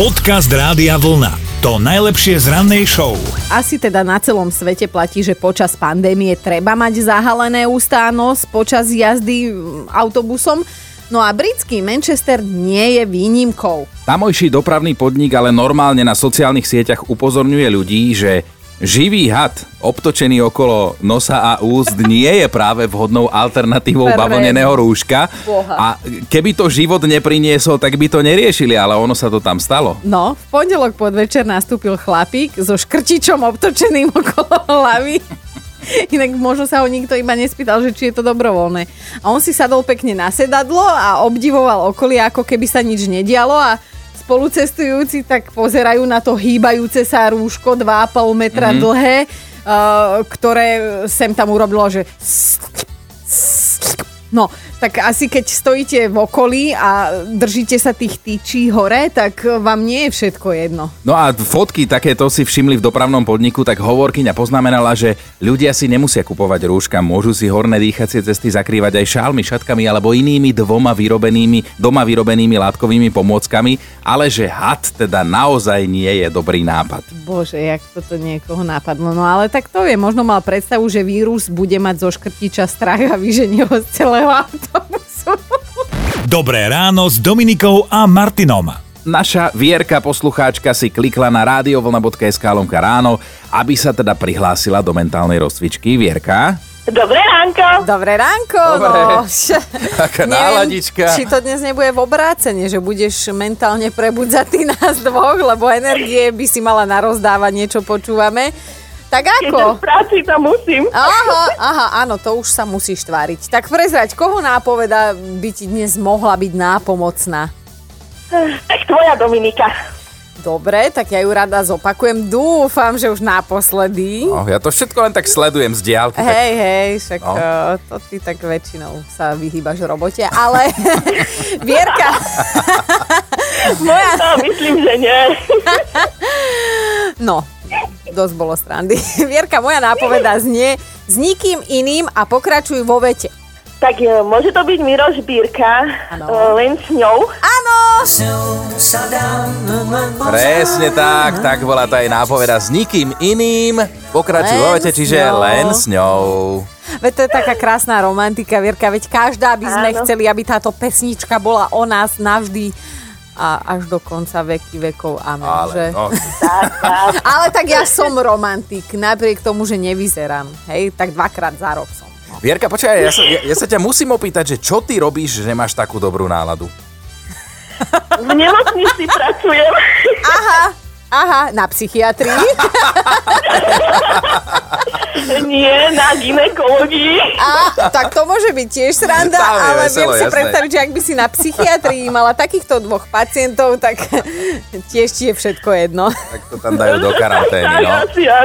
Podcast Rádia Vlna. To najlepšie z rannej show. Asi teda na celom svete platí, že počas pandémie treba mať zahalené ústa a nos počas jazdy autobusom. No a britský Manchester nie je výnimkou. Tamojší dopravný podnik ale normálne na sociálnych sieťach upozorňuje ľudí, že živý had obtočený okolo nosa a úst nie je práve vhodnou alternatívou bavlneného rúška. Boha. A keby to život nepriniesol, tak by to neriešili, ale ono sa to tam stalo. No, v pondelok podvečer nastúpil chlapík so škrtičom obtočeným okolo hlavy. Inak možno sa ho nikto iba nespýtal, že či je to dobrovoľné. A on si sadol pekne na sedadlo a obdivoval okolie, ako keby sa nič nedialo, a spolucestujúci tak pozerajú na to hýbajúce sa rúško 2,5 metra dlhé, ktoré sem tam urobilo, že... No, tak asi keď stojíte v okolí a držíte sa tých tyčí hore, tak vám nie je všetko jedno. No a fotky takéto si všimli v dopravnom podniku, tak hovorkyňa poznamenala, že ľudia si nemusia kupovať rúška, môžu si horné dýchacie cesty zakrývať aj šálmi, šatkami alebo inými doma vyrobenými látkovými pomôckami, ale že had teda naozaj nie je dobrý nápad. Bože, jak toto niekoho napadlo. No ale tak to je, možno mal predstavu, že vírus bude mať zo škrtiča strach a vyženie ho z celého autobusu. Dobré ráno s Dominikou a Martinom. Naša Vierka poslucháčka si klikla na radiovlna.sk/ráno, aby sa teda prihlásila do mentálnej rozcvičky. Vierka? Dobré ránko. No. Taká náladička. Či to dnes nebude v obrácení, že budeš mentálne prebudzatý nás dvoch, lebo energie by si mala narozdávať, niečo počúvame. Tak ako? V práci to musím. Aha, áno, to už sa musíš tváriť. Tak prezrať, koho nápoveda by ti dnes mohla byť nápomocná? Tak tvoja Dominika. Dobre, tak ja ju rada zopakujem. Dúfam, že už naposledy. No, ja to všetko len tak sledujem z diaľky. Hej, však no. To ty tak väčšinou sa vyhýbaš v robote, ale Vierka. Moja... No, myslím, že nie. No. Dosť bolo strandy. Vierka, moja nápoveda znie: s nikým iným a pokračuj vo vete. Tak môže to byť Miroš Bírka, len s ňou. Áno! Presne tak bola tá jej nápoveda: s nikým iným, pokračuj vo vete, čiže len s ňou. Veď to je taká krásna romantika, Vierka, veď každá by sme chceli, aby táto pesnička bola o nás navždy a až do konca veky vekov, amen. Ale tak ja som romantik, napriek tomu, že nevyzerám. Hej, tak 2-krát za rok som. No. Vierka, počkaj, ja sa ťa musím opýtať, že čo ty robíš, že máš takú dobrú náladu? V nemocnici pracujem. Aha, na psychiatrii? Nie, na ginekologii. Tak to môže byť tiež sranda, ale viem si predstaviť, že ak by si na psychiatrii mala takýchto 2 pacientov, tak tiež ti je všetko jedno. Tak to tam dajú do karantény,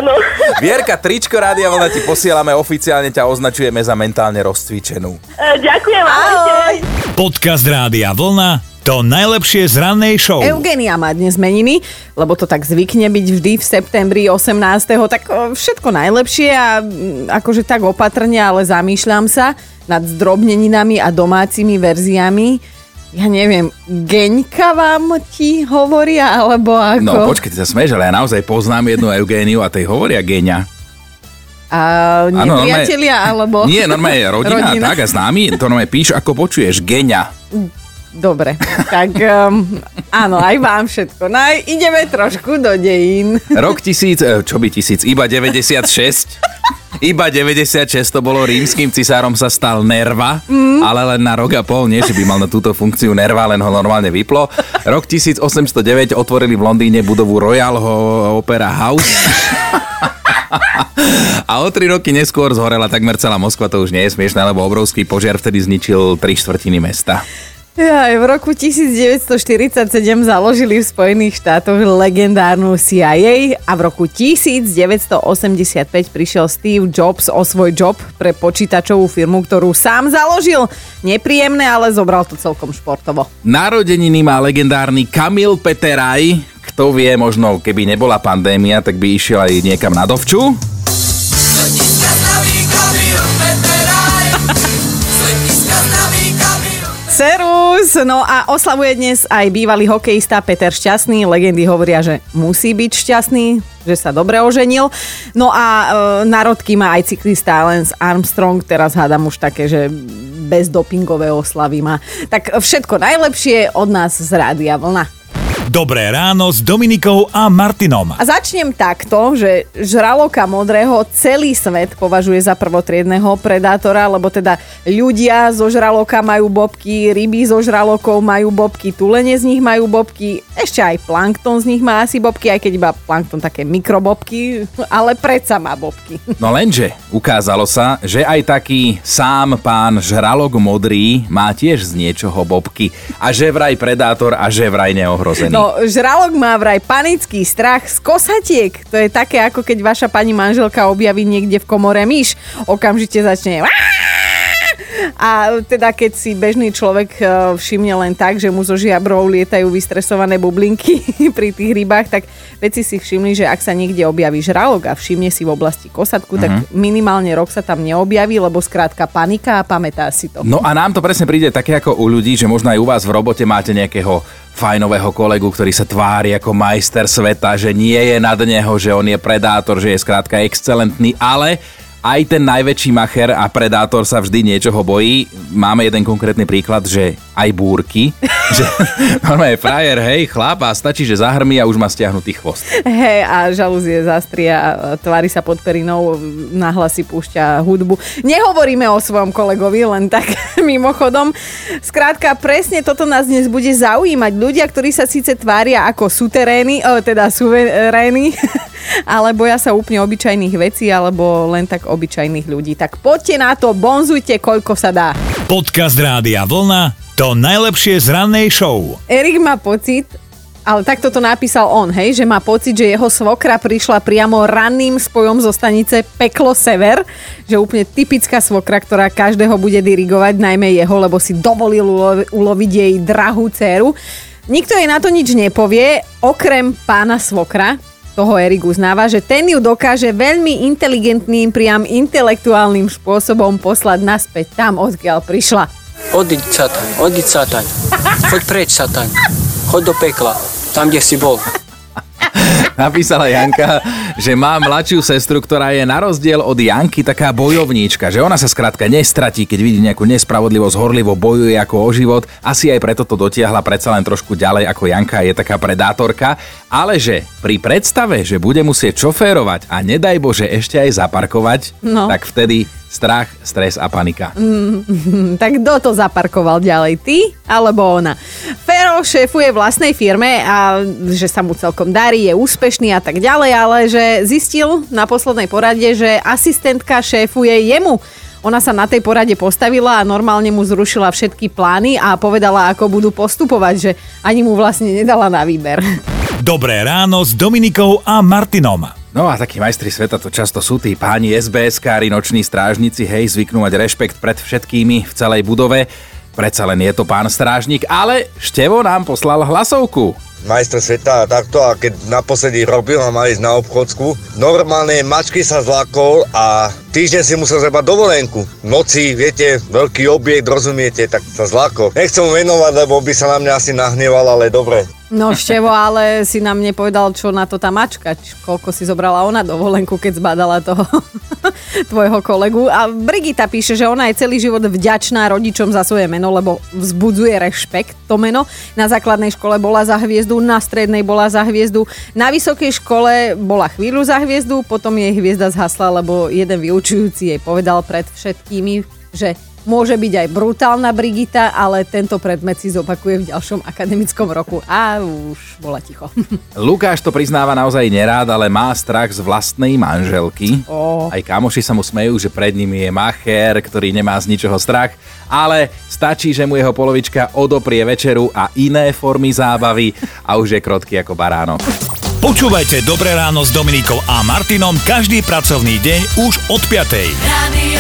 no. Vierka, tričko Rádia Vlna ti posielame, oficiálne ťa označujeme za mentálne rozcvičenú. Ďakujem, ahoj. Podcast Rádia Vlna. To najlepšie z rannej show. Eugenia má dnes meniny, lebo to tak zvykne byť vždy v septembri 18. Tak všetko najlepšie a akože tak opatrne, ale zamýšľam sa nad zdrobneninami a domácimi verziami. Ja neviem, Geňka vám ti hovoria, alebo ako? No počkej, ty sa smieš, ale ja naozaj poznám jednu Eugéniu a tej hovoria Geňa. A nepriatelia, alebo... Nie, normálne je rodina. Tak a známi, to normálne píš, ako počuješ, Geňa. Dobre, tak áno, aj vám všetko. No ideme trošku do dejín. Rok 1000, čo by 1000, iba 96. Iba 96 to bolo, rímskym cisárom sa stal Nerva, ale len na rok a pol, nie, že by mal na túto funkciu Nerva, len ho normálne vyplo. Rok 1809 otvorili v Londýne budovu Royal Opera House. A o 3 roky neskôr zhorela takmer celá Moskva, to už nie je smiešné, lebo obrovský požiar vtedy zničil 3/4 mesta. V roku 1947 založili v Spojených štátoch legendárnu CIA a v roku 1985 prišiel Steve Jobs o svoj job pre počítačovú firmu, ktorú sám založil. Nepríjemné, ale zobral to celkom športovo. Narodeniny má legendárny Kamil Peteraj. Kto vie, možno keby nebola pandémia, tak by išiel aj niekam na dovču. Serus, Yes, no a oslavuje dnes aj bývalý hokejista Peter Šťastný. Legendy hovoria, že musí byť šťastný, že sa dobre oženil. No a narodky má aj cyklista Lance Armstrong, teraz hádam už také, že bez dopingového oslavy má. Tak všetko najlepšie od nás z Rádia Vlna. Dobré ráno s Dominikou a Martinom. A začnem takto, že žraloka modrého celý svet považuje za prvotriedneho predátora, lebo teda ľudia zo žraloka majú bobky, ryby zo žralokov majú bobky, tulene z nich majú bobky, ešte aj plankton z nich má asi bobky, aj keď iba plankton také mikrobobky, ale predsa má bobky. No lenže ukázalo sa, že aj taký sám pán žralok modrý má tiež z niečoho bobky. A že vraj predátor a že vraj neohrozený. No, žralok má vraj panický strach z kosatiek. To je také, ako keď vaša pani manželka objaví niekde v komore myš. Okamžite začne... A teda keď si bežný človek všimne len tak, že mu zo žiabrov lietajú vystresované bublinky pri tých rybách, tak vedci si všimli, že ak sa niekde objaví žralok a všimne si v oblasti kosatku, tak minimálne rok sa tam neobjaví, lebo skrátka panika a pamätá si to. No a nám to presne príde také ako u ľudí, že možno aj u vás v robote máte nejakého fajnového kolegu, ktorý sa tvári ako majster sveta, že nie je nad neho, že on je predátor, že je skrátka excelentný, ale... Aj ten najväčší macher a predátor sa vždy niečoho bojí. Máme jeden konkrétny príklad, že aj búrky. Normálne frajer, hej, chlap a stačí, že zahrmí a už má stiahnutý chvost. Hej, a žalúzie zastria, tvári sa pod perinou, nahlas si púšťa hudbu. Nehovoríme o svojom kolegovi, len tak mimochodom. Skrátka, presne toto nás dnes bude zaujímať. Ľudia, ktorí sa síce tvária ako suverény, ale boja sa úplne obyčajných vecí, alebo len tak obyčajných ľudí. Tak poďte na to, bonzujte, koľko sa dá. Podcast Rádia Vlna, to najlepšie z rannej show. Erik má pocit, ale takto to napísal on, hej, že má pocit, že jeho svokra prišla priamo ranným spojom zo stanice Peklo Sever, že úplne typická svokra, ktorá každého bude dirigovať, najmä jeho, lebo si dovolil uloviť jej drahú dceru. Nikto jej na to nič nepovie, okrem pána svokra. Toho Erik uznáva, že ten ju dokáže veľmi inteligentným, priam intelektuálnym spôsobom poslať naspäť tam, odkiaľ prišla. Odiť sataň, choď preč sataň, choď do pekla, tam, kde si bol. Napísala Janka, že má mladšiu sestru, ktorá je na rozdiel od Janky taká bojovníčka, že ona sa skrátka nestratí, keď vidí nejakú nespravodlivosť, horlivo bojuje ako o život. Asi aj preto to dotiahla predsa len trošku ďalej ako Janka, je taká predátorka, ale že pri predstave, že bude musieť šoférovať a nedaj Bože ešte aj zaparkovať, no. Tak vtedy strach, stres a panika. Tak kto to zaparkoval ďalej? Ty alebo ona? Fero šéfuje vlastnej firme a že sa mu celkom darí, je úspešný a tak ďalej, ale že zistil na poslednej porade, že asistentka šéfuje jemu. Ona sa na tej porade postavila a normálne mu zrušila všetky plány a povedala, ako budú postupovať, že ani mu vlastne nedala na výber. Dobré ráno s Dominikou a Martinom. No a takí majstri sveta to často sú tí páni SBS-kári, noční strážnici, hej, zvyknú mať rešpekt pred všetkými v celej budove. Predsa len je to pán strážnik, ale Števo nám poslal hlasovku. Majster sveta takto, a keď naposledy robil a mal ísť na obchodsku, normálne mačky sa zlákol a týždeň si musel zrebať dovolenku. V noci, viete, veľký objekt, rozumiete, tak sa zlákol. Nechcem mu venovať, lebo by sa na mňa asi nahneval, ale dobre. No Števo, ale si nám nepovedal, čo na to tá mačka, koľko si zobrala ona dovolenku, keď zbadala toho tvojho kolegu. A Brigita píše, že ona je celý život vďačná rodičom za svoje meno, lebo vzbudzuje rešpekt to meno. Na základnej škole bola za hviezdu, na strednej bola za hviezdu, na vysokej škole bola chvíľu za hviezdu, potom jej hviezda zhasla, lebo jeden vyučujúci jej povedal pred všetkými, že môže byť aj brutálna Brigita, ale tento predmet si zopakuje v ďalšom akademickom roku. A už bola ticho. Lukáš to priznáva naozaj nerád, ale má strach z vlastnej manželky. Oh. Aj kamoši sa mu smejú, že pred ním je macher, ktorý nemá z ničoho strach, ale stačí, že mu jeho polovička odoprie večeru a iné formy zábavy a už je krotký ako baránok. Počúvajte Dobré ráno s Dominikou a Martinom každý pracovný deň už od 5:00.